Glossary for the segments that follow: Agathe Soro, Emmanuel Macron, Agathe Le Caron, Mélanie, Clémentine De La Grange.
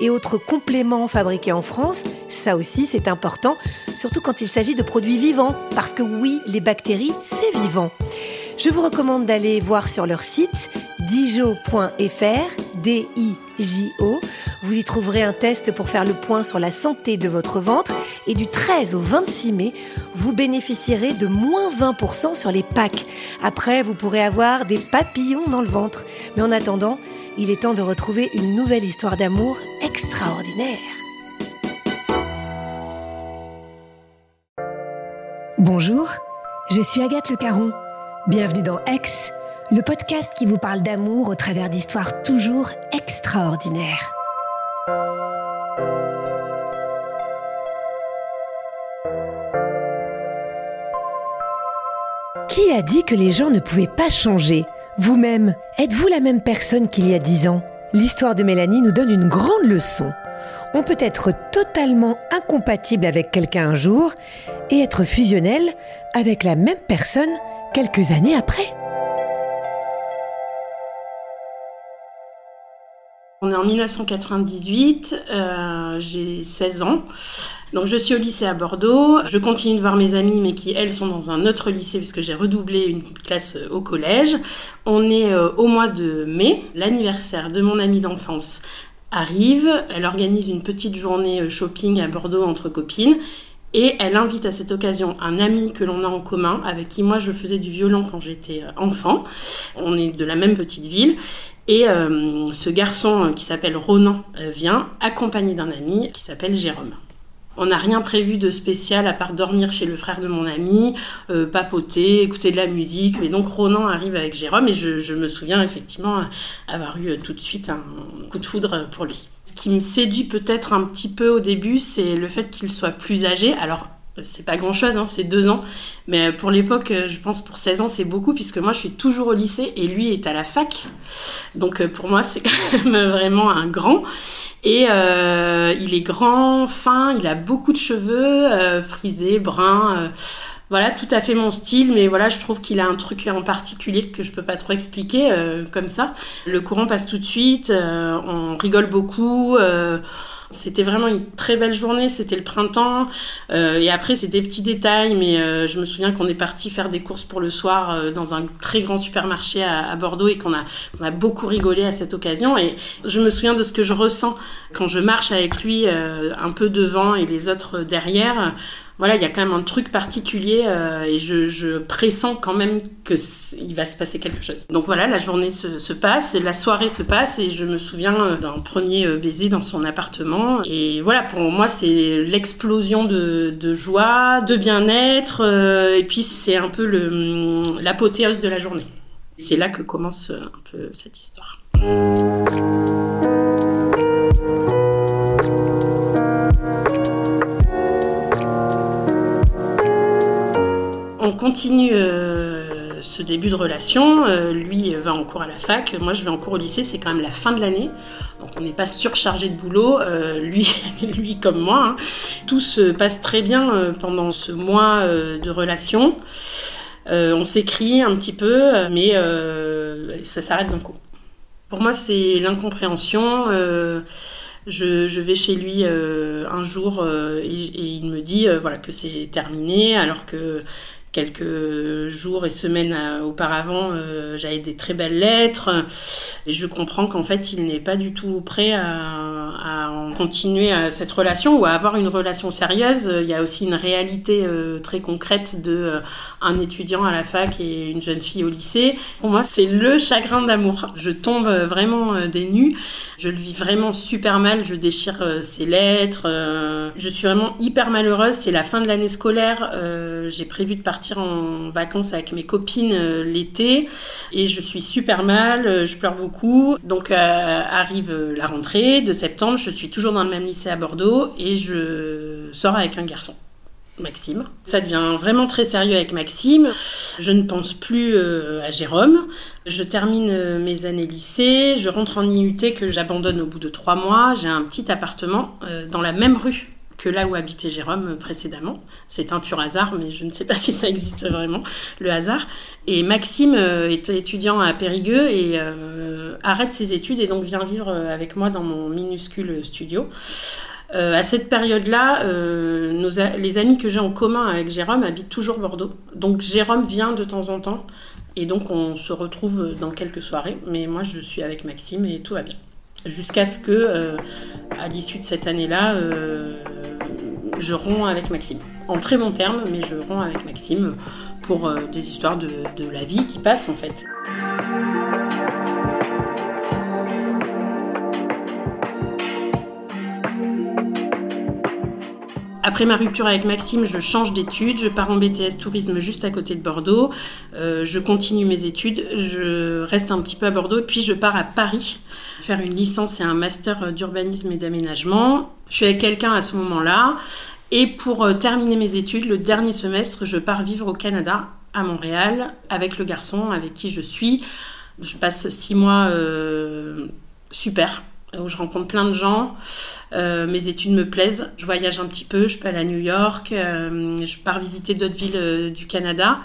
et autres compléments fabriqués en France. Ça aussi, c'est important, surtout quand il s'agit de produits vivants, parce que oui, les bactéries, c'est vivant. Je vous recommande d'aller voir sur leur site dijo.fr, D-I-J-O. Vous y trouverez un test pour faire le point sur la santé de votre ventre et du 13 au 26 mai, vous bénéficierez de moins 20% sur les packs. Après, vous pourrez avoir des papillons dans le ventre. Mais en attendant, il est temps de retrouver une nouvelle histoire d'amour extraordinaire. Bonjour, je suis Agathe Le Caron. Bienvenue dans Ex, le podcast qui vous parle d'amour au travers d'histoires toujours extraordinaires. Qui a dit que les gens ne pouvaient pas changer ? Vous-même, êtes-vous la même personne qu'il y a 10 ans ? L'histoire de Mélanie nous donne une grande leçon. On peut être totalement incompatible avec quelqu'un un jour et être fusionnel avec la même personne quelques années après. On est en 1998, j'ai 16 ans, donc je suis au lycée à Bordeaux. Je continue de voir mes amies, mais qui, elles, sont dans un autre lycée, puisque j'ai redoublé une classe au collège. On est au mois de mai, l'anniversaire de mon amie d'enfance arrive. Elle organise une petite journée shopping à Bordeaux entre copines, et elle invite à cette occasion un ami que l'on a en commun, avec qui moi je faisais du violon quand j'étais enfant. On est de la même petite ville. Et ce garçon qui s'appelle Ronan vient, accompagné d'un ami qui s'appelle Jérôme. On n'a rien prévu de spécial à part dormir chez le frère de mon ami, papoter, écouter de la musique. Et donc Ronan arrive avec Jérôme et je me souviens effectivement avoir eu tout de suite un coup de foudre pour lui. Ce qui me séduit peut-être un petit peu au début, c'est le fait qu'il soit plus âgé. Alors, c'est pas grand-chose, hein, c'est 2 ans. Mais pour l'époque, je pense pour 16 ans, c'est beaucoup, puisque moi, je suis toujours au lycée et lui est à la fac. Donc, pour moi, c'est quand même vraiment un grand. Et il est grand, fin, il a beaucoup de cheveux, frisés, bruns. Voilà, tout à fait mon style, mais voilà, je trouve qu'il a un truc en particulier que je peux pas trop expliquer comme ça. Le courant passe tout de suite, on rigole beaucoup... C'était vraiment une très belle journée, c'était le printemps, et après c'était des petits détails, mais je me souviens qu'on est parti faire des courses pour le soir dans un très grand supermarché à Bordeaux et qu'on a beaucoup rigolé à cette occasion. Et je me souviens de ce que je ressens quand je marche avec lui un peu devant et les autres derrière. Voilà, il y a quand même un truc particulier et je pressens quand même qu'il va se passer quelque chose. Donc voilà, la journée se passe, la soirée se passe et je me souviens d'un premier baiser dans son appartement. Et voilà, pour moi, c'est l'explosion de joie, de bien-être et puis c'est un peu l'apothéose de la journée. C'est là que commence un peu cette histoire. On continue ce début de relation, lui va en cours à la fac, moi je vais en cours au lycée, c'est quand même la fin de l'année, donc on n'est pas surchargé de boulot, lui comme moi, hein. Tout se passe très bien pendant ce mois de relation, on s'écrit un petit peu, mais ça s'arrête d'un coup. Pour moi c'est l'incompréhension, Je vais chez lui un jour et il me dit voilà, que c'est terminé alors que Quelques jours et semaines auparavant, j'avais des très belles lettres. Et je comprends qu'en fait, il n'est pas du tout prêt à en continuer cette relation ou à avoir une relation sérieuse. Il y a aussi une réalité très concrète d'un étudiant à la fac et une jeune fille au lycée. Pour moi, c'est le chagrin d'amour. Je tombe vraiment des nues. Je le vis vraiment super mal. Je déchire ses lettres. Je suis vraiment hyper malheureuse. C'est la fin de l'année scolaire. J'ai prévu de partir en vacances avec mes copines l'été et je suis super mal, je pleure beaucoup. Donc arrive la rentrée de septembre, je suis toujours dans le même lycée à Bordeaux et je sors avec un garçon. Maxime. Ça devient vraiment très sérieux avec Maxime. Je ne pense plus à Jérôme. Je termine mes années lycée, je rentre en IUT que j'abandonne au bout de 3 mois. J'ai un petit appartement dans la même rue que là où habitait Jérôme précédemment. C'est un pur hasard, mais je ne sais pas si ça existe vraiment, le hasard. Et Maxime était étudiant à Périgueux et arrête ses études et donc vient vivre avec moi dans mon minuscule studio. À cette période-là, les amis que j'ai en commun avec Jérôme habitent toujours Bordeaux. Donc Jérôme vient de temps en temps et donc on se retrouve dans quelques soirées. Mais moi, je suis avec Maxime et tout va bien. Jusqu'à ce que, à l'issue de cette année-là, je romps avec Maxime. En très bon terme, mais je romps avec Maxime pour des histoires de la vie qui passent en fait. Après ma rupture avec Maxime, je change d'études, je pars en BTS tourisme juste à côté de Bordeaux, je continue mes études, je reste un petit peu à Bordeaux, puis je pars à Paris faire une licence et un master d'urbanisme et d'aménagement. Je suis avec quelqu'un à ce moment-là, et pour terminer mes études, le dernier semestre, je pars vivre au Canada, à Montréal, avec le garçon avec qui je suis. Je passe 6 mois super, où je rencontre plein de gens, mes études me plaisent, je voyage un petit peu, je peux aller à New York, je pars visiter d'autres villes du Canada.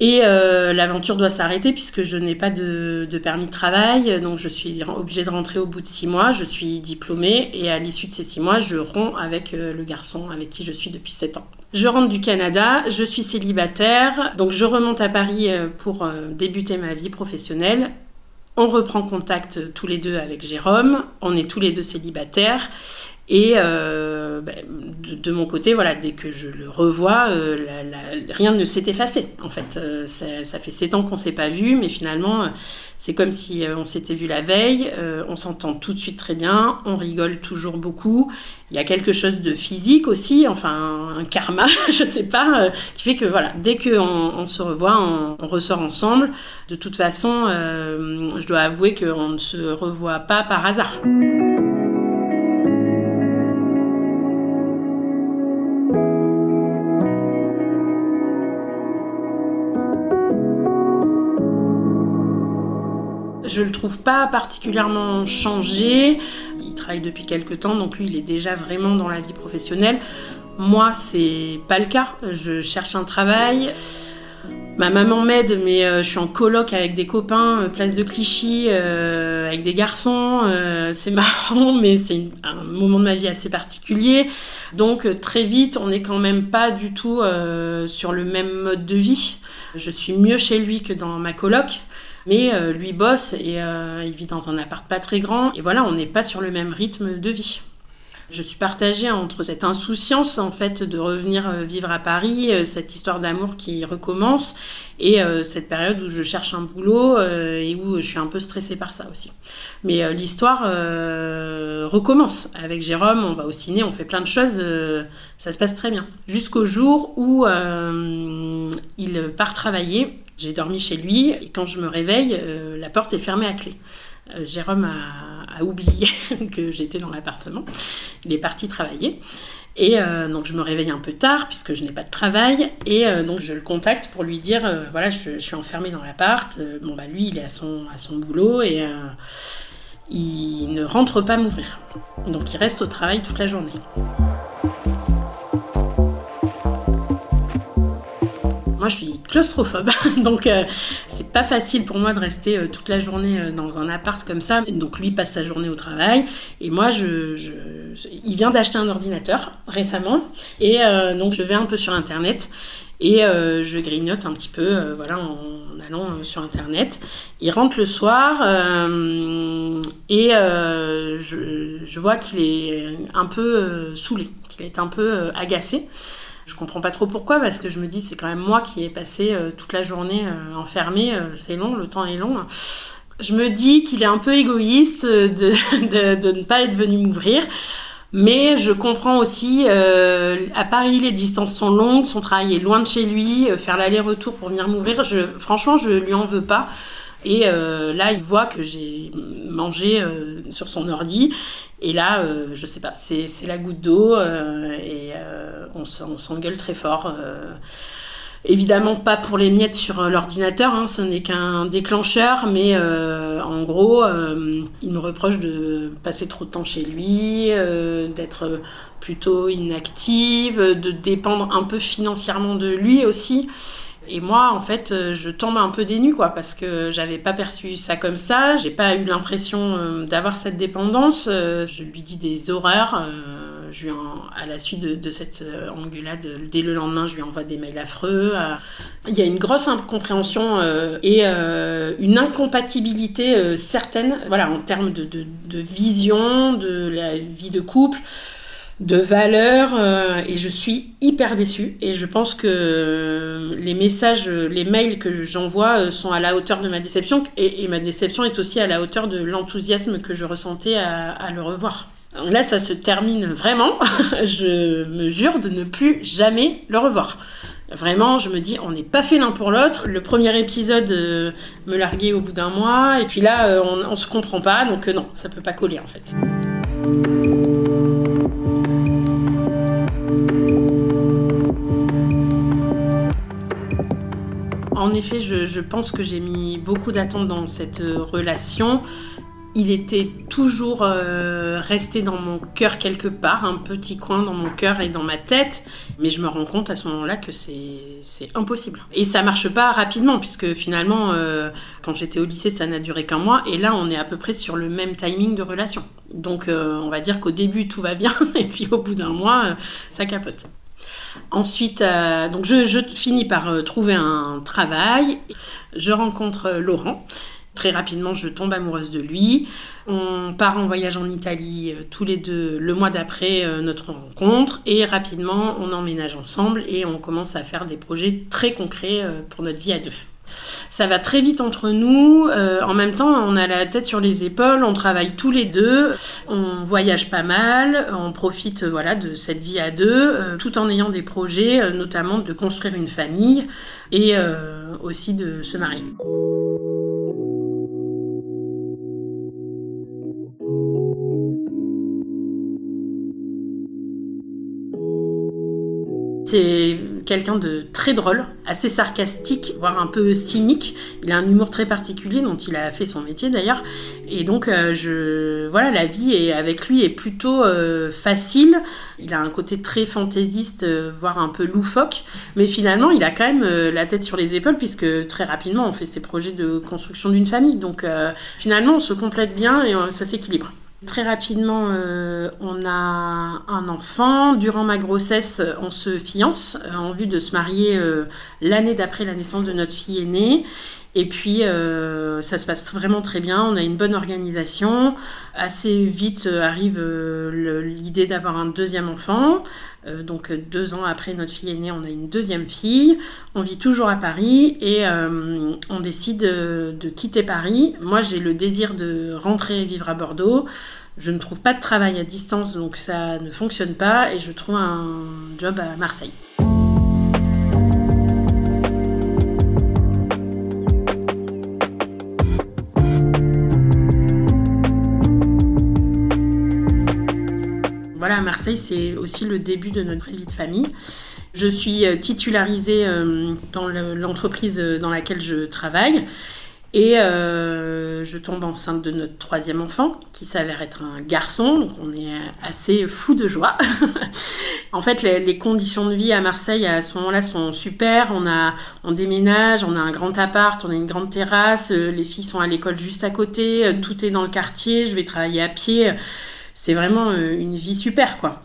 Et l'aventure doit s'arrêter puisque je n'ai pas de permis de travail, donc je suis obligée de rentrer au bout de 6 mois, je suis diplômée et à l'issue de ces 6 mois, je romps avec le garçon avec qui je suis depuis 7 ans. Je rentre du Canada, je suis célibataire, donc je remonte à Paris pour débuter ma vie professionnelle. On reprend contact tous les deux avec Jérôme, on est tous les deux célibataires et de mon côté, voilà, dès que je le revois, rien ne s'est effacé en fait. Ça fait 7 ans qu'on ne s'est pas vu, mais finalement c'est comme si on s'était vu la veille, on s'entend tout de suite très bien, on rigole toujours beaucoup. Il y a quelque chose de physique aussi, enfin un karma, je sais pas, qui fait que voilà, dès qu'on se revoit, on ressort ensemble. De toute façon, je dois avouer qu'on ne se revoit pas par hasard. Je le trouve pas particulièrement changé. Il travaille depuis quelques temps, donc lui, il est déjà vraiment dans la vie professionnelle. Moi, c'est pas le cas. Je cherche un travail. Ma maman m'aide, mais je suis en coloc avec des copains, place de Clichy, avec des garçons. C'est marrant, mais c'est un moment de ma vie assez particulier. Donc très vite, on n'est quand même pas du tout sur le même mode de vie. Je suis mieux chez lui que dans ma coloc. Mais lui bosse et il vit dans un appart pas très grand. Et voilà, on n'est pas sur le même rythme de vie. Je suis partagée entre cette insouciance en fait de revenir vivre à Paris, cette histoire d'amour qui recommence et cette période où je cherche un boulot et où je suis un peu stressée par ça aussi. Mais l'histoire recommence. Avec Jérôme, on va au ciné, on fait plein de choses, ça se passe très bien. Jusqu'au jour où il part travailler. J'ai dormi chez lui et quand je me réveille, la porte est fermée à clé. Jérôme a oublié que j'étais dans l'appartement. Il est parti travailler. Et donc je me réveille un peu tard puisque je n'ai pas de travail. Et donc je le contacte pour lui dire voilà, je suis enfermée dans l'appart. Bon bah lui, il est à son boulot et il ne rentre pas m'ouvrir. Donc il reste au travail toute la journée. Moi, je suis claustrophobe, donc c'est pas facile pour moi de rester toute la journée dans un appart comme ça. Donc lui passe sa journée au travail et moi, il vient d'acheter un ordinateur récemment et donc je vais un peu sur Internet et je grignote un petit peu voilà, en allant sur internet. Il rentre le soir et je vois qu'il est un peu saoulé, qu'il est un peu agacé. Je comprends pas trop pourquoi, parce que je me dis c'est quand même moi qui ai passé toute la journée enfermée, c'est long, le temps est long. Je me dis qu'il est un peu égoïste de ne pas être venu m'ouvrir, mais je comprends aussi, à Paris les distances sont longues, son travail est loin de chez lui, faire l'aller-retour pour venir m'ouvrir, franchement je lui en veux pas. Et là, il voit que j'ai mangé sur son ordi. Et là, je sais pas, c'est la goutte d'eau. Et on s'engueule très fort. Évidemment, pas pour les miettes sur l'ordinateur. Hein, ce n'est qu'un déclencheur. Mais en gros, il me reproche de passer trop de temps chez lui, d'être plutôt inactive, de dépendre un peu financièrement de lui aussi. Et moi, en fait, je tombe un peu des nues, quoi, parce que j'avais pas perçu ça comme ça, j'ai pas eu l'impression d'avoir cette dépendance. Je lui dis des horreurs. À la suite de cette engueulade, dès le lendemain, je lui envoie des mails affreux. Il y a une grosse incompréhension et une incompatibilité certaine, voilà, en termes de vision, de la vie de couple, de valeur, et je suis hyper déçue, et je pense que les messages, les mails que j'envoie sont à la hauteur de ma déception, et ma déception est aussi à la hauteur de l'enthousiasme que je ressentais à le revoir. Donc là, ça se termine vraiment. Je me jure de ne plus jamais le revoir. Vraiment, je me dis, on n'est pas fait l'un pour l'autre. Le premier épisode me larguait au bout d'un mois, et puis là, on se comprend pas, donc non, ça peut pas coller en fait. En effet, je pense que j'ai mis beaucoup d'attente dans cette relation. Il était toujours resté dans mon cœur quelque part, un petit coin dans mon cœur et dans ma tête. Mais je me rends compte à ce moment-là que c'est impossible. Et ça marche pas rapidement, puisque finalement, quand j'étais au lycée, ça n'a duré qu'un mois. Et là, on est à peu près sur le même timing de relation. Donc, on va dire qu'au début, tout va bien. Et puis, au bout d'un mois, ça capote. Ensuite, donc je finis par trouver un travail. Je rencontre Laurent. Très rapidement, je tombe amoureuse de lui. On part en voyage en Italie tous les deux le mois d'après notre rencontre. Et rapidement, on emménage ensemble et on commence à faire des projets très concrets pour notre vie à deux. Ça va très vite entre nous, en même temps on a la tête sur les épaules, on travaille tous les deux, on voyage pas mal, on profite voilà, de cette vie à deux, tout en ayant des projets, notamment de construire une famille et aussi de se marier. C'est quelqu'un de très drôle, assez sarcastique, voire un peu cynique. Il a un humour très particulier dont il a fait son métier d'ailleurs. Et donc, voilà, la vie avec lui est plutôt facile. Il a un côté très fantaisiste, voire un peu loufoque. Mais finalement, il a quand même la tête sur les épaules puisque très rapidement, on fait ses projets de construction d'une famille. Donc finalement, on se complète bien et ça s'équilibre. Très rapidement, on a un enfant. Durant ma grossesse, on se fiance en vue de se marier l'année d'après la naissance de notre fille aînée. Et puis, ça se passe vraiment très bien. On a une bonne organisation. Assez vite arrive l'idée d'avoir un deuxième enfant. Donc, 2 ans après notre fille aînée, on a une deuxième fille. On vit toujours à Paris et on décide de quitter Paris. Moi, j'ai le désir de rentrer vivre à Bordeaux. Je ne trouve pas de travail à distance, donc ça ne fonctionne pas. Et je trouve un job à Marseille. Voilà, à Marseille, c'est aussi le début de notre vie de famille. Je suis titularisée dans l'entreprise dans laquelle je travaille et je tombe enceinte de notre 3e enfant qui s'avère être un garçon, donc on est assez fou de joie. En fait, les conditions de vie à Marseille à ce moment-là sont super. On déménage, on a un grand appart, on a une grande terrasse, les filles sont à l'école juste à côté, tout est dans le quartier, je vais travailler à pied. C'est vraiment une vie super, quoi.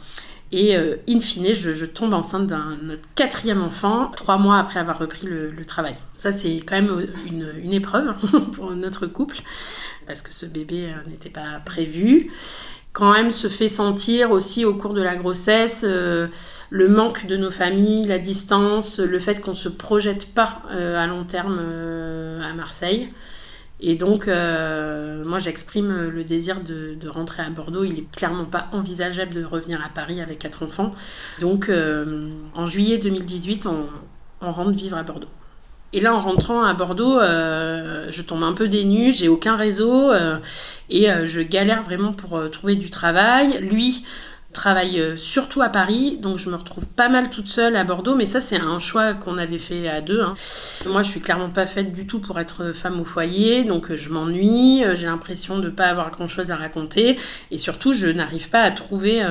Et in fine, je tombe enceinte d'un notre quatrième enfant, 3 mois après avoir repris le travail. Ça, c'est quand même une épreuve pour notre couple, parce que ce bébé n'était pas prévu. Quand même se fait sentir aussi au cours de la grossesse le manque de nos familles, la distance, le fait qu'on ne se projette pas à long terme à Marseille. Et donc, moi, j'exprime le désir de rentrer à Bordeaux. Il n'est clairement pas envisageable de revenir à Paris avec 4 enfants. Donc, en juillet 2018, on rentre vivre à Bordeaux. Et là, en rentrant à Bordeaux, je tombe un peu dénue, j'ai aucun réseau et je galère vraiment pour trouver du travail. Lui travaille surtout à Paris, donc je me retrouve pas mal toute seule à Bordeaux, mais ça, c'est un choix qu'on avait fait à 2. Hein. Moi, je suis clairement pas faite du tout pour être femme au foyer, donc je m'ennuie, j'ai l'impression de pas avoir grand-chose à raconter et surtout, je n'arrive pas à trouver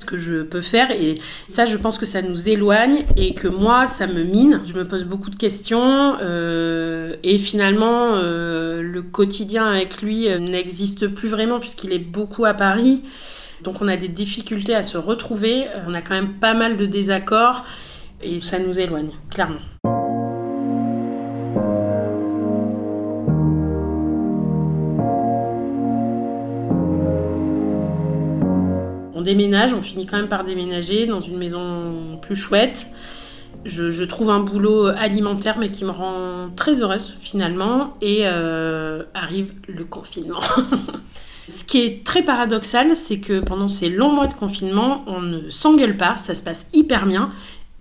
ce que je peux faire et ça, je pense que ça nous éloigne et que moi, ça me mine. Je me pose beaucoup de questions et finalement, le quotidien avec lui n'existe plus vraiment puisqu'il est beaucoup à Paris. Donc on a des difficultés à se retrouver, on a quand même pas mal de désaccords et ça nous éloigne, clairement. On déménage, on finit quand même par déménager dans une maison plus chouette. Je trouve un boulot alimentaire mais qui me rend très heureuse finalement et arrive le confinement. Ce qui est très paradoxal, c'est que pendant ces longs mois de confinement, on ne s'engueule pas, ça se passe hyper bien.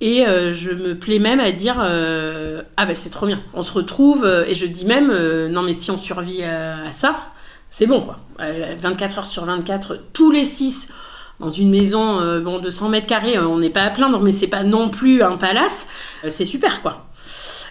Et je me plais même à dire « Ah bah c'est trop bien, on se retrouve ». Et je dis même « Non mais si on survit à ça, c'est bon quoi ». 24 heures sur 24, tous les 6, dans une maison de 100 mètres carrés, on n'est pas à plaindre, mais c'est pas non plus un palace, c'est super quoi.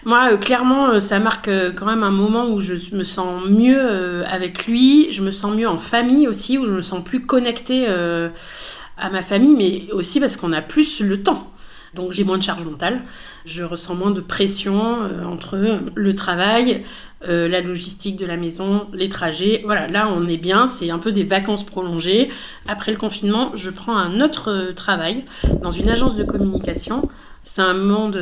Moi, clairement, ça marque quand même un moment où je me sens mieux avec lui, je me sens mieux en famille aussi, où je me sens plus connectée à ma famille, mais aussi parce qu'on a plus le temps. Donc j'ai moins de charge mentale, je ressens moins de pression entre le travail, la logistique de la maison, les trajets. Voilà, là on est bien, c'est un peu des vacances prolongées. Après le confinement, je prends un autre travail dans une agence de communication. C'est un monde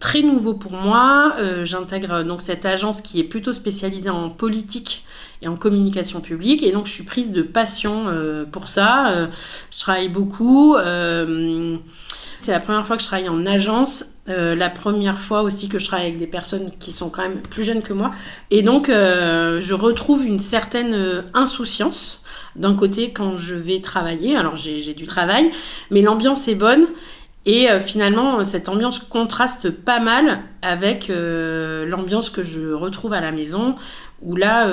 très nouveau pour moi. J'intègre donc cette agence qui est plutôt spécialisée en politique et en communication publique. Et donc je suis prise de passion pour ça. Je travaille beaucoup. C'est la première fois que je travaille en agence, la première fois aussi que je travaille avec des personnes qui sont quand même plus jeunes que moi. Et donc, je retrouve une certaine insouciance d'un côté quand je vais travailler. Alors, j'ai du travail, mais l'ambiance est bonne. Et finalement, cette ambiance contraste pas mal avec l'ambiance que je retrouve à la maison, où là,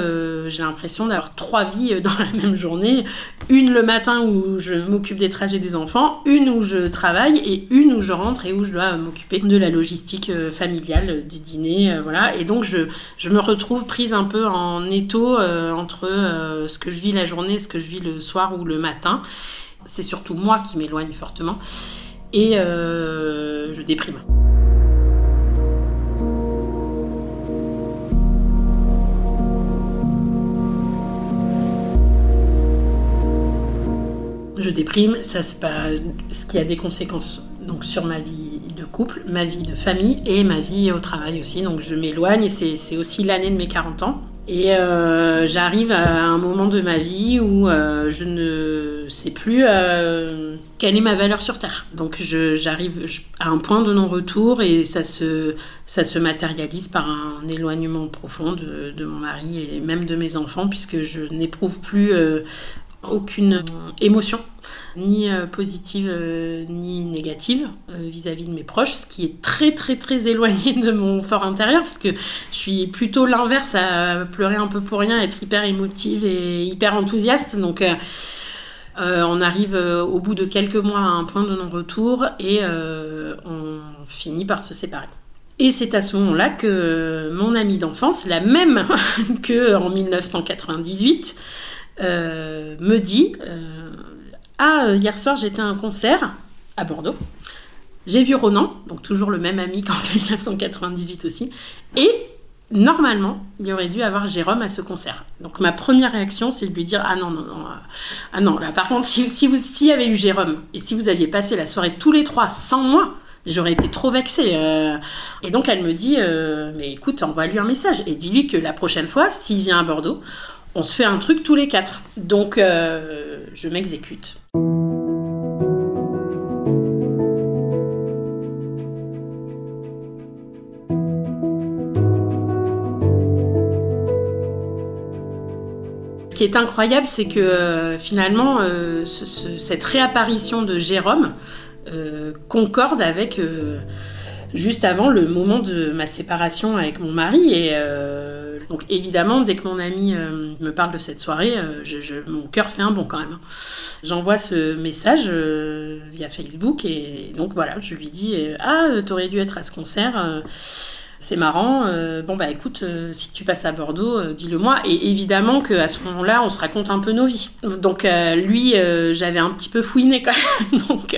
j'ai l'impression d'avoir 3 vies dans la même journée. Une le matin où je m'occupe des trajets des enfants, une où je travaille et une où je rentre et où je dois m'occuper de la logistique familiale, des dîners, voilà. Et donc, je me retrouve prise un peu en étau entre ce que je vis la journée et ce que je vis le soir ou le matin. C'est surtout moi qui m'éloigne fortement. Et je déprime. Je déprime, ça c'est pas ce qui a des conséquences donc sur ma vie de couple, ma vie de famille et ma vie au travail aussi. Donc je m'éloigne et c'est aussi l'année de mes 40 ans. Et j'arrive à un moment de ma vie où je ne sais plus quelle est ma valeur sur Terre. Donc j'arrive à un point de non-retour et ça se matérialise par un éloignement profond de mon mari et même de mes enfants puisque je n'éprouve plus aucune émotion, ni positive ni négative vis-à-vis de mes proches, ce qui est très très très éloigné de mon fort intérieur parce que je suis plutôt l'inverse à pleurer un peu pour rien, être hyper émotive et hyper enthousiaste. Donc on arrive au bout de quelques mois à un point de non-retour et on finit par se séparer. Et c'est à ce moment-là que mon amie d'enfance, la même qu'en 1998, me dit hier soir j'étais à un concert à Bordeaux, j'ai vu Ronan, donc toujours le même ami qu'en 1998 aussi, et normalement, il y aurait dû avoir Jérôme à ce concert. Donc ma première réaction, c'est de lui dire « Ah non, non, non, ah non, là par contre, s'il y avait eu Jérôme, et si vous aviez passé la soirée tous les trois sans moi, j'aurais été trop vexée. » Et donc elle me dit « Mais écoute, envoie-lui un message et dis-lui que la prochaine fois, s'il vient à Bordeaux, on se fait un truc tous les quatre. » Donc je m'exécute. Ce qui est incroyable, c'est que finalement, cette réapparition de Jérôme concorde avec, juste avant, le moment de ma séparation avec mon mari. Et donc évidemment, dès que mon ami me parle de cette soirée, mon cœur fait un bond quand même. J'envoie ce message via Facebook et donc voilà, je lui dis « Ah, t'aurais dû être à ce concert ». C'est marrant, bon bah écoute, si tu passes à Bordeaux, dis-le moi. Et évidemment qu'à ce moment-là, on se raconte un peu nos vies. Donc lui, j'avais un petit peu fouiné quand même. Donc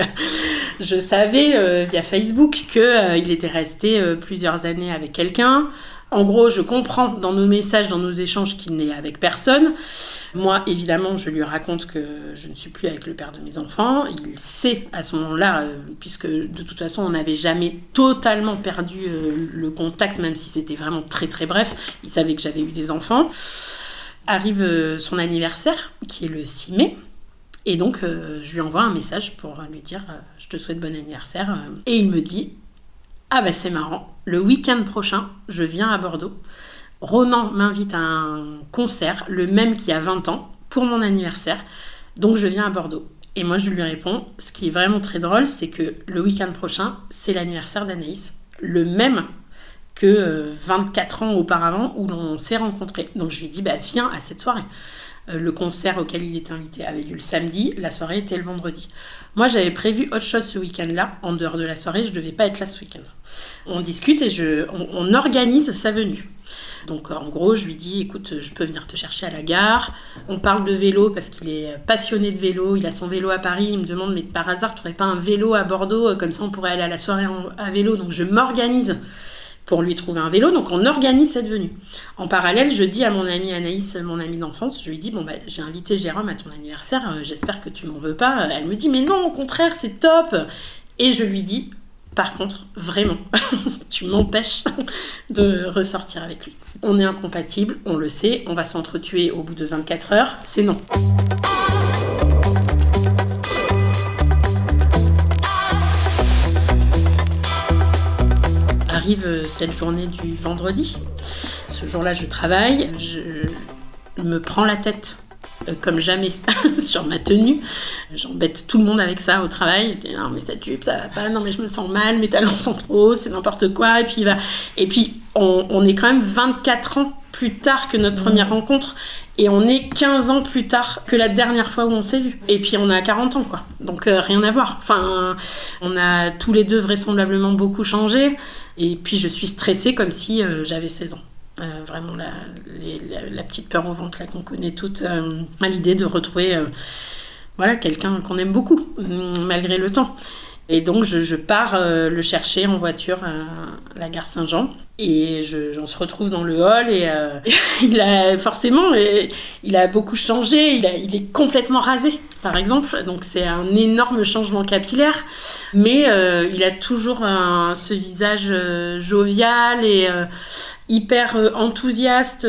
je savais via Facebook qu'il était resté plusieurs années avec quelqu'un. En gros, je comprends dans nos messages, dans nos échanges qu'il n'est avec personne. Moi, évidemment, je lui raconte que je ne suis plus avec le père de mes enfants. Il sait à ce moment-là, puisque de toute façon, on n'avait jamais totalement perdu le contact, même si c'était vraiment très très bref. Il savait que j'avais eu des enfants. Arrive son anniversaire, qui est le 6 mai. Et donc, je lui envoie un message pour lui dire « Je te souhaite bon anniversaire ». Et il me dit « Ah bah c'est marrant, le week-end prochain, je viens à Bordeaux. ». Ronan m'invite à un concert, le même qu'il y a 20 ans, pour mon anniversaire, donc je viens à Bordeaux. Et moi, je lui réponds, ce qui est vraiment très drôle, c'est que le week-end prochain, c'est l'anniversaire d'Anaïs, le même que 24 ans auparavant où l'on s'est rencontrés. Donc je lui dis, bah, viens à cette soirée. Le concert auquel il était invité avait lieu le samedi, la soirée était le vendredi. Moi, j'avais prévu autre chose ce week-end-là, en dehors de la soirée, je ne devais pas être là ce week-end. On discute et on organise sa venue. Donc en gros, je lui dis, écoute, je peux venir te chercher à la gare. On parle de vélo parce qu'il est passionné de vélo. Il a son vélo à Paris. Il me demande, mais par hasard, tu n'aurais pas un vélo à Bordeaux? Comme ça, on pourrait aller à la soirée à vélo. Donc je m'organise pour lui trouver un vélo. Donc on organise cette venue. En parallèle, je dis à mon amie Anaïs, mon amie d'enfance, je lui dis, bon, bah, j'ai invité Jérôme à ton anniversaire. J'espère que tu m'en veux pas. Elle me dit, mais non, au contraire, c'est top. Et je lui dis... Par contre, vraiment, tu m'empêches de ressortir avec lui. On est incompatibles, on le sait, on va s'entretuer au bout de 24 heures, c'est non. Arrive cette journée du vendredi. Ce jour-là, je travaille, je me prends la tête. Comme jamais sur ma tenue. J'embête tout le monde avec ça au travail. Je dis, non mais cette jupe ça va pas, non mais je me sens mal, mes talons sont trop hauts, c'est n'importe quoi. Et puis on est quand même 24 ans plus tard que notre première rencontre et on est 15 ans plus tard que la dernière fois où on s'est vu. Et puis on a 40 ans quoi, donc rien à voir. Enfin, on a tous les deux vraisemblablement beaucoup changé et puis je suis stressée comme si j'avais 16 ans. Vraiment la petite peur au ventre là, qu'on connaît toutes à l'idée de retrouver quelqu'un qu'on aime beaucoup malgré le temps. Et donc je pars le chercher en voiture à la gare Saint-Jean et on se retrouve dans le hall et il a beaucoup changé, il est complètement rasé par exemple, donc c'est un énorme changement capillaire, mais il a toujours ce visage jovial et hyper enthousiaste,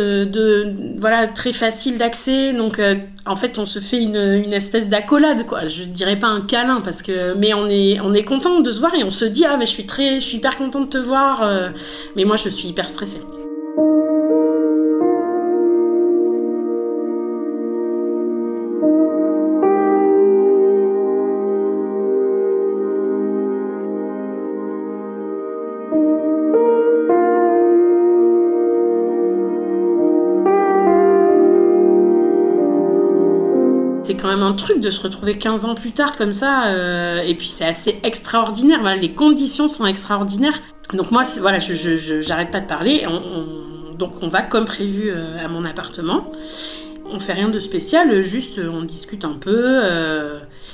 très facile d'accès. Donc en fait on se fait une espèce d'accolade quoi. Je dirais pas un câlin parce que, mais on est content de se voir et on se dit ah mais je suis hyper content de te voir, mais moi je suis hyper stressée. C'est quand même un truc de se retrouver 15 ans plus tard comme ça, et puis c'est assez extraordinaire, voilà, les conditions sont extraordinaires. Donc moi, j'arrête pas de parler, donc on va comme prévu à mon appartement, On fait rien de spécial, juste on discute un peu.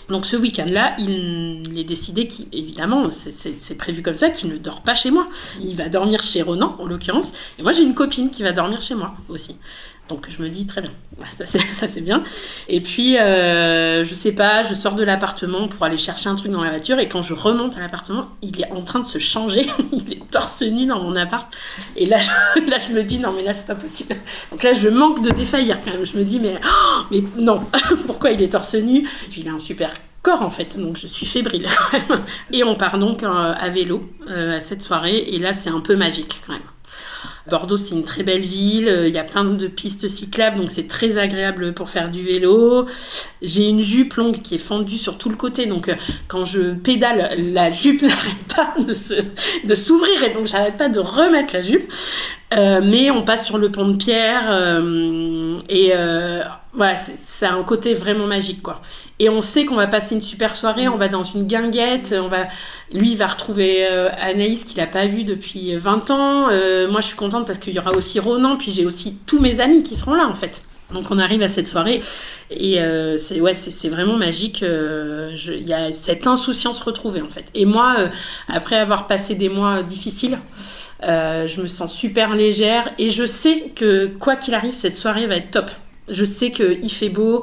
Donc ce week-end-là, il est décidé qu'évidemment, c'est prévu comme ça, qu'il ne dort pas chez moi. Il va dormir chez Ronan, en l'occurrence. Et moi, j'ai une copine qui va dormir chez moi aussi. Donc je me dis, très bien, ça c'est bien. Et puis, je sais pas, je sors de l'appartement pour aller chercher un truc dans la voiture. Et quand je remonte à l'appartement, il est en train de se changer. Il est torse nu dans mon appart. Et là, je me dis, non mais là, c'est pas possible. Donc là, je manque de défaillir quand même. Je me dis, mais non, pourquoi il est torse nu? Puis il a un super corps en fait, donc je suis fébrile quand même. Et on part donc à vélo à cette soirée. Et là, c'est un peu magique quand même. Bordeaux, c'est une très belle ville, il y a plein de pistes cyclables, donc c'est très agréable pour faire du vélo. J'ai une jupe longue qui est fendue sur tout le côté, donc quand je pédale, la jupe n'arrête pas de s'ouvrir, et donc j'arrête pas de remettre la jupe. Mais on passe sur le pont de pierre, et voilà, ça a un côté vraiment magique, quoi. Et on sait qu'on va passer une super soirée, on va dans une guinguette, lui il va retrouver Anaïs qu'il n'a pas vue depuis 20 ans, moi je suis contente parce qu'il y aura aussi Ronan, puis j'ai aussi tous mes amis qui seront là en fait. Donc on arrive à cette soirée et c'est vraiment magique, y a cette insouciance retrouvée en fait. Et moi, après avoir passé des mois difficiles, je me sens super légère et je sais que quoi qu'il arrive, cette soirée va être top. Je sais qu'il fait beau,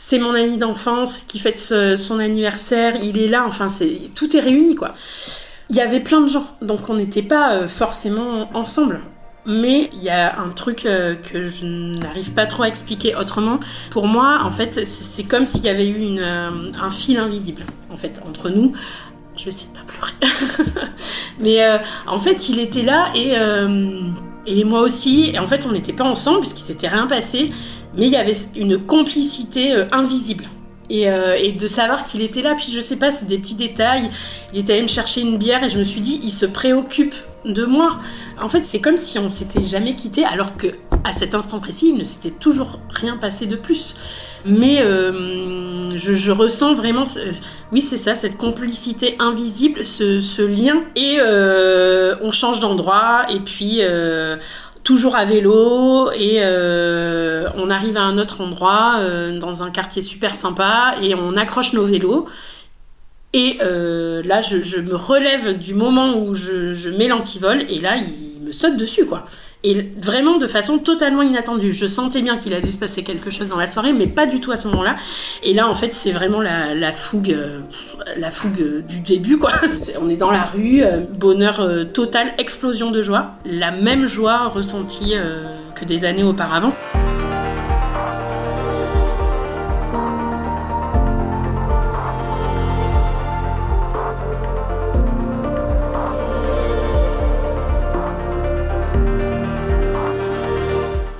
c'est mon ami d'enfance qui fête son anniversaire, il est là, enfin tout est réuni quoi. Il y avait plein de gens, donc on n'était pas forcément ensemble. Mais il y a un truc que je n'arrive pas trop à expliquer autrement. Pour moi, en fait, c'est comme s'il y avait eu un fil invisible, en fait, entre nous. Je vais essayer de pas pleurer. Mais en fait, il était là et moi aussi. Et en fait, on n'était pas ensemble puisqu'il s'était rien passé. Mais il y avait une complicité invisible. Et de savoir qu'il était là, puis je sais pas, c'est des petits détails. Il était allé me chercher une bière et je me suis dit, il se préoccupe de moi. En fait, c'est comme si on s'était jamais quitté, alors que à cet instant précis, il ne s'était toujours rien passé de plus. Mais je ressens vraiment, oui, c'est ça, cette complicité invisible, ce lien. Et on change d'endroit, et puis toujours à vélo, et on arrive à un autre endroit, dans un quartier super sympa, et on accroche nos vélos. Et là, je me relève du moment où je mets l'antivol, et là, il me saute dessus, quoi. Et vraiment de façon totalement inattendue. Je sentais bien qu'il allait se passer quelque chose dans la soirée, mais pas du tout à ce moment-là. Et là, en fait, c'est vraiment la fougue du début, quoi. On est dans la rue, bonheur total, explosion de joie. La même joie ressentie que des années auparavant.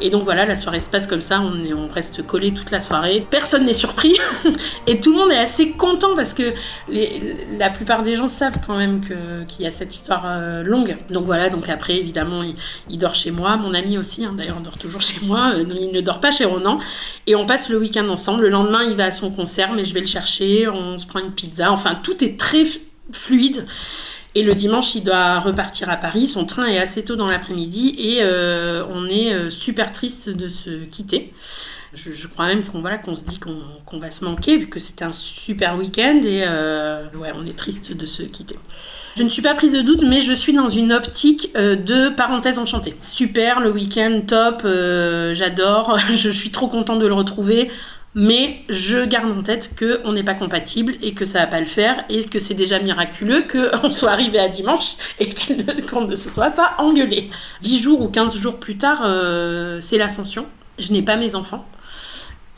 Et donc voilà, la soirée se passe comme ça, on reste collés toute la soirée, personne n'est surpris et tout le monde est assez content parce que la plupart des gens savent quand même qu'il y a cette histoire longue. Donc voilà, donc après évidemment il dort chez moi, mon ami aussi, hein, d'ailleurs dort toujours chez moi, il ne dort pas chez Ronan et on passe le week-end ensemble. Le lendemain il va à son concert mais je vais le chercher, on se prend une pizza, enfin tout est très fluide. Et le dimanche, il doit repartir à Paris. Son train est assez tôt dans l'après-midi et on est super triste de se quitter. Je crois même qu'on se dit qu'on va se manquer vu que c'était un super week-end et on est triste de se quitter. Je ne suis pas prise de doute, mais je suis dans une optique de parenthèse enchantée. Super, le week-end, top, j'adore, je suis trop contente de le retrouver. Mais je garde en tête qu'on n'est pas compatible et que ça va pas le faire et que c'est déjà miraculeux qu'on soit arrivé à dimanche et qu'on ne se soit pas engueulé. 10 jours ou 15 jours plus tard, c'est l'ascension. Je n'ai pas mes enfants.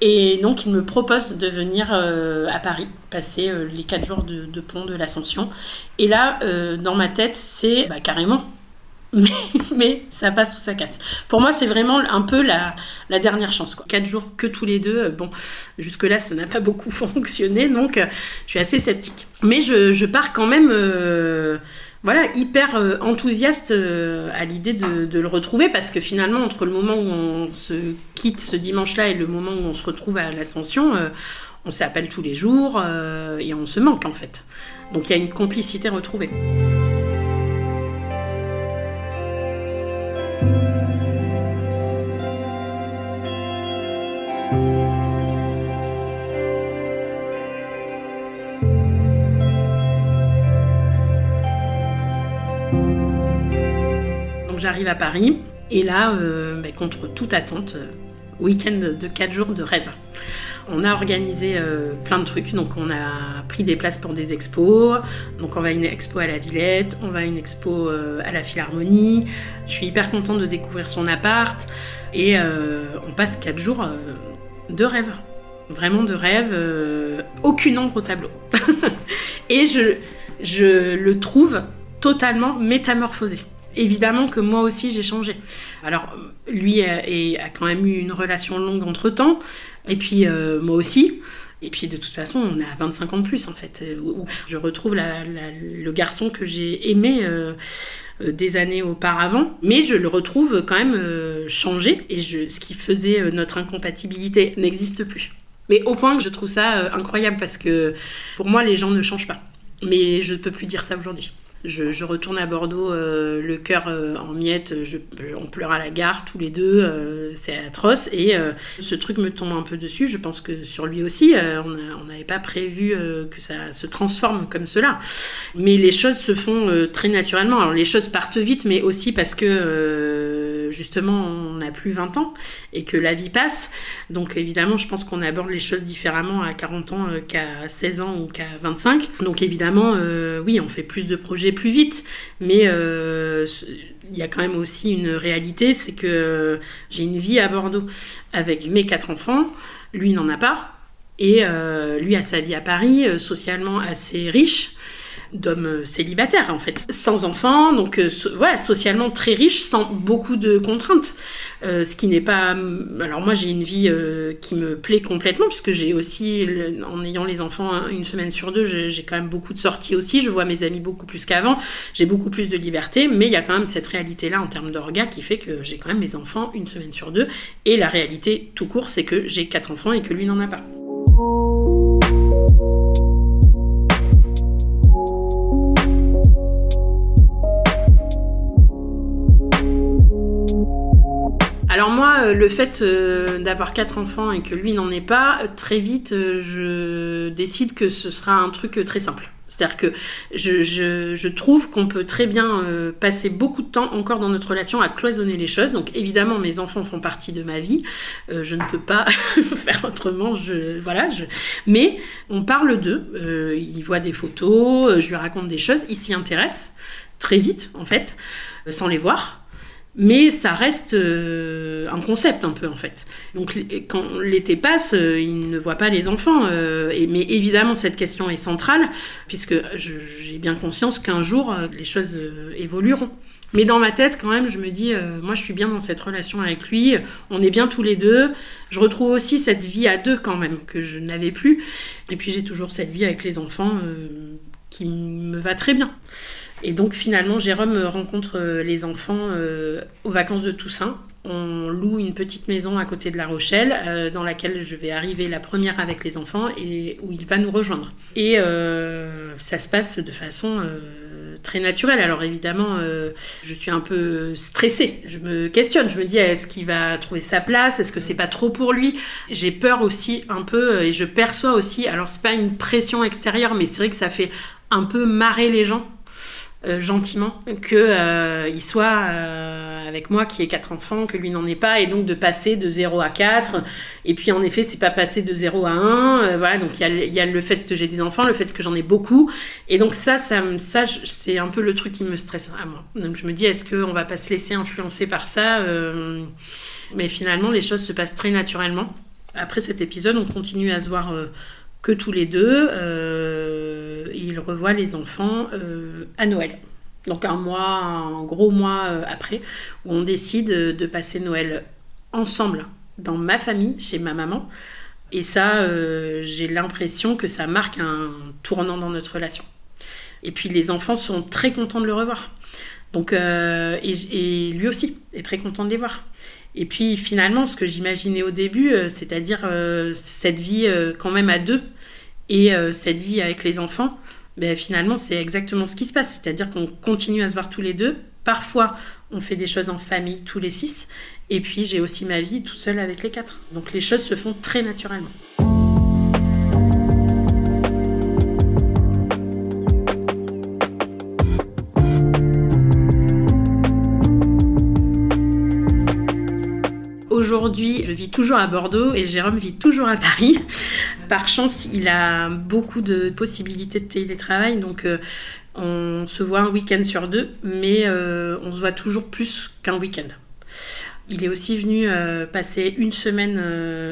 Et donc, il me propose de venir à Paris, passer les 4 jours de pont de l'ascension. Et là, dans ma tête, c'est carrément... Mais ça passe ou ça casse. Pour moi, c'est vraiment un peu la dernière chance, quoi. 4 jours que tous les deux, bon, jusque-là, ça n'a pas beaucoup fonctionné, donc je suis assez sceptique. Mais je pars quand même, hyper enthousiaste à l'idée de le retrouver, parce que finalement, entre le moment où on se quitte ce dimanche-là et le moment où on se retrouve à l'ascension, on s'appelle tous les jours et on se manque, en fait. Donc il y a une complicité retrouvée. j'arrive à Paris, et là, contre toute attente, week-end de 4 jours de rêve. On a organisé plein de trucs, donc on a pris des places pour des expos, donc on va à une expo à la Villette, on va à une expo à la Philharmonie, je suis hyper contente de découvrir son appart, et on passe 4 jours de rêve, vraiment de rêve, aucune ombre au tableau. Et je le trouve totalement métamorphosé. Évidemment que moi aussi j'ai changé. Alors lui a quand même eu une relation longue entre-temps, et puis moi aussi. Et puis de toute façon, on a 25 ans de plus en fait. Je retrouve le garçon que j'ai aimé des années auparavant, mais je le retrouve quand même changé, et ce qui faisait notre incompatibilité n'existe plus. Mais au point que je trouve ça incroyable, parce que pour moi les gens ne changent pas. Mais je ne peux plus dire ça aujourd'hui. Je retourne à Bordeaux, le cœur en miettes, on pleure à la gare tous les deux, c'est atroce, et ce truc me tombe un peu dessus, je pense que sur lui aussi, on n'avait pas prévu que ça se transforme comme cela, mais les choses se font très naturellement. Alors les choses partent vite, mais aussi parce que justement on n'a plus 20 ans et que la vie passe, donc évidemment je pense qu'on aborde les choses différemment à 40 ans qu'à 16 ans ou qu'à 25, donc évidemment oui, on fait plus de projets plus vite, mais il y a quand même aussi une réalité, c'est que j'ai une vie à Bordeaux avec mes 4 enfants, lui n'en a pas, et lui a sa vie à Paris, socialement assez riche, d'hommes célibataires en fait, sans enfants, donc voilà, socialement très riche, sans beaucoup de contraintes, ce qui n'est pas... Alors moi j'ai une vie qui me plaît complètement, puisque j'ai aussi, en ayant les enfants une semaine sur deux, j'ai quand même beaucoup de sorties aussi, je vois mes amis beaucoup plus qu'avant, j'ai beaucoup plus de liberté, mais il y a quand même cette réalité-là en termes d'orga qui fait que j'ai quand même mes enfants une semaine sur deux, et la réalité tout court, c'est que j'ai 4 enfants et que lui n'en a pas. Alors moi, le fait d'avoir 4 enfants et que lui n'en ait pas, très vite, je décide que ce sera un truc très simple. C'est-à-dire que je trouve qu'on peut très bien passer beaucoup de temps encore dans notre relation à cloisonner les choses. Donc évidemment, mes enfants font partie de ma vie. Je ne peux pas faire autrement. Mais on parle d'eux. Il voit des photos, je lui raconte des choses. Il s'y intéresse très vite, en fait, sans les voir. Mais ça reste un concept un peu en fait. Donc quand l'été passe, il ne voit pas les enfants. Mais évidemment cette question est centrale, puisque j'ai bien conscience qu'un jour les choses évolueront. Mais dans ma tête quand même, je me dis, moi je suis bien dans cette relation avec lui, on est bien tous les deux. Je retrouve aussi cette vie à deux quand même, que je n'avais plus. Et puis j'ai toujours cette vie avec les enfants qui me va très bien. Et donc finalement, Jérôme rencontre les enfants aux vacances de Toussaint. On loue une petite maison à côté de La Rochelle, dans laquelle je vais arriver la première avec les enfants et où il va nous rejoindre. Et ça se passe de façon très naturelle. Alors évidemment, je suis un peu stressée. Je me questionne, je me dis, est-ce qu'il va trouver sa place ? Est-ce que c'est pas trop pour lui ? J'ai peur aussi un peu, et je perçois aussi, alors c'est pas une pression extérieure, mais c'est vrai que ça fait un peu marrer les gens. Gentiment, qu'il soit avec moi qui ai 4 enfants, que lui n'en ait pas, et donc de passer de 0 à 4, et puis en effet c'est pas passer de 0 à 1, voilà, donc il y a le fait que j'ai des enfants, le fait que j'en ai beaucoup, et donc ça c'est un peu le truc qui me stresse à moi, donc je me dis est-ce qu'on va pas se laisser influencer par ça, mais finalement les choses se passent très naturellement. Après cet épisode on continue à se voir que tous les deux, il revoit les enfants à Noël. Donc un gros mois après, où on décide de passer Noël ensemble, dans ma famille, chez ma maman. Et ça, j'ai l'impression que ça marque un tournant dans notre relation. Et puis les enfants sont très contents de le revoir. Donc, et lui aussi est très content de les voir. Et puis finalement, ce que j'imaginais au début, c'est-à-dire cette vie quand même à deux et cette vie avec les enfants, ben, finalement c'est exactement ce qui se passe. C'est-à-dire qu'on continue à se voir tous les deux. Parfois, on fait des choses en famille tous les 6. Et puis j'ai aussi ma vie toute seule avec les 4. Donc les choses se font très naturellement. Aujourd'hui, je vis toujours à Bordeaux et Jérôme vit toujours à Paris. Par chance, il a beaucoup de possibilités de télétravail, donc on se voit un week-end sur deux, mais on se voit toujours plus qu'un week-end. Il est aussi venu passer une semaine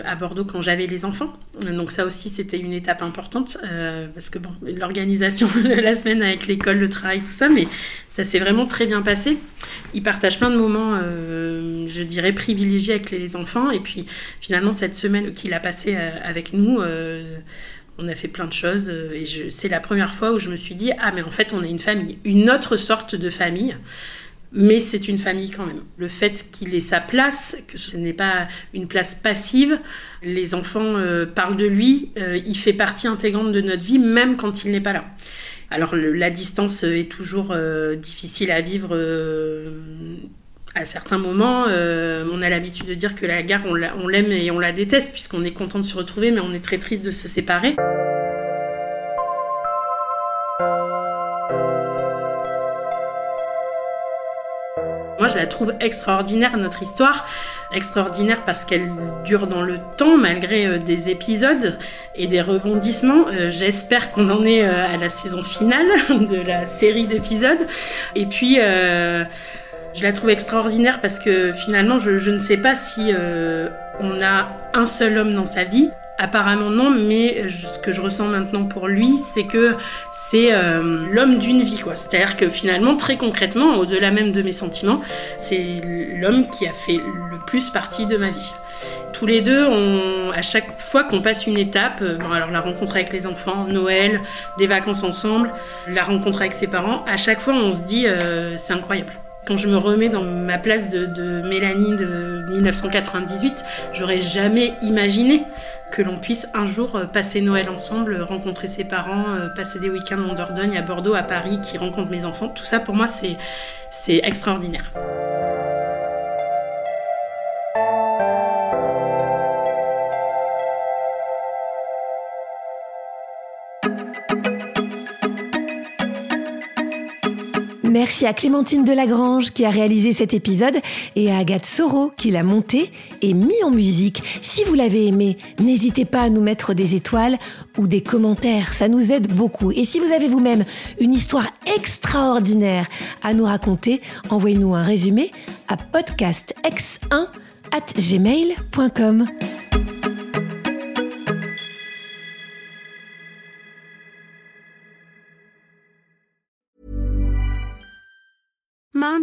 à Bordeaux quand j'avais les enfants. Donc ça aussi, c'était une étape importante parce que bon, l'organisation de la semaine avec l'école, le travail, tout ça, mais ça s'est vraiment très bien passé. Il partage plein de moments, je dirais, privilégiés avec les enfants. Et puis finalement, cette semaine qu'il a passée avec nous, on a fait plein de choses. Et c'est la première fois où je me suis dit « Ah, mais en fait, on est une famille, une autre sorte de famille ». Mais c'est une famille quand même. Le fait qu'il ait sa place, que ce n'est pas une place passive, les enfants parlent de lui, il fait partie intégrante de notre vie, même quand il n'est pas là. Alors la distance est toujours difficile à vivre à certains moments. On a l'habitude de dire que la gare, on l'aime et on la déteste, puisqu'on est content de se retrouver, mais on est très triste de se séparer. Moi, je la trouve extraordinaire, notre histoire. Extraordinaire parce qu'elle dure dans le temps, malgré des épisodes et des rebondissements. J'espère qu'on en est à la saison finale de la série d'épisodes. Et puis, je la trouve extraordinaire parce que finalement, je ne sais pas si on a un seul homme dans sa vie. Apparemment non, mais ce que je ressens maintenant pour lui, c'est que c'est l'homme d'une vie, quoi. C'est-à-dire que finalement, très concrètement, au-delà même de mes sentiments, c'est l'homme qui a fait le plus partie de ma vie. Tous les deux, à chaque fois qu'on passe une étape, bon, alors la rencontre avec les enfants, Noël, des vacances ensemble, la rencontre avec ses parents, à chaque fois on se dit « c'est incroyable ». Quand je me remets dans ma place de Mélanie de 1998, j'aurais jamais imaginé que l'on puisse un jour passer Noël ensemble, rencontrer ses parents, passer des week-ends en Dordogne, à Bordeaux, à Paris, qui rencontre mes enfants. Tout ça, pour moi, c'est extraordinaire. Merci à Clémentine De La Grange qui a réalisé cet épisode et à Agathe Soro qui l'a monté et mis en musique. Si vous l'avez aimé, n'hésitez pas à nous mettre des étoiles ou des commentaires, ça nous aide beaucoup. Et si vous avez vous-même une histoire extraordinaire à nous raconter, envoyez-nous un résumé à podcastx1@gmail.com. Mom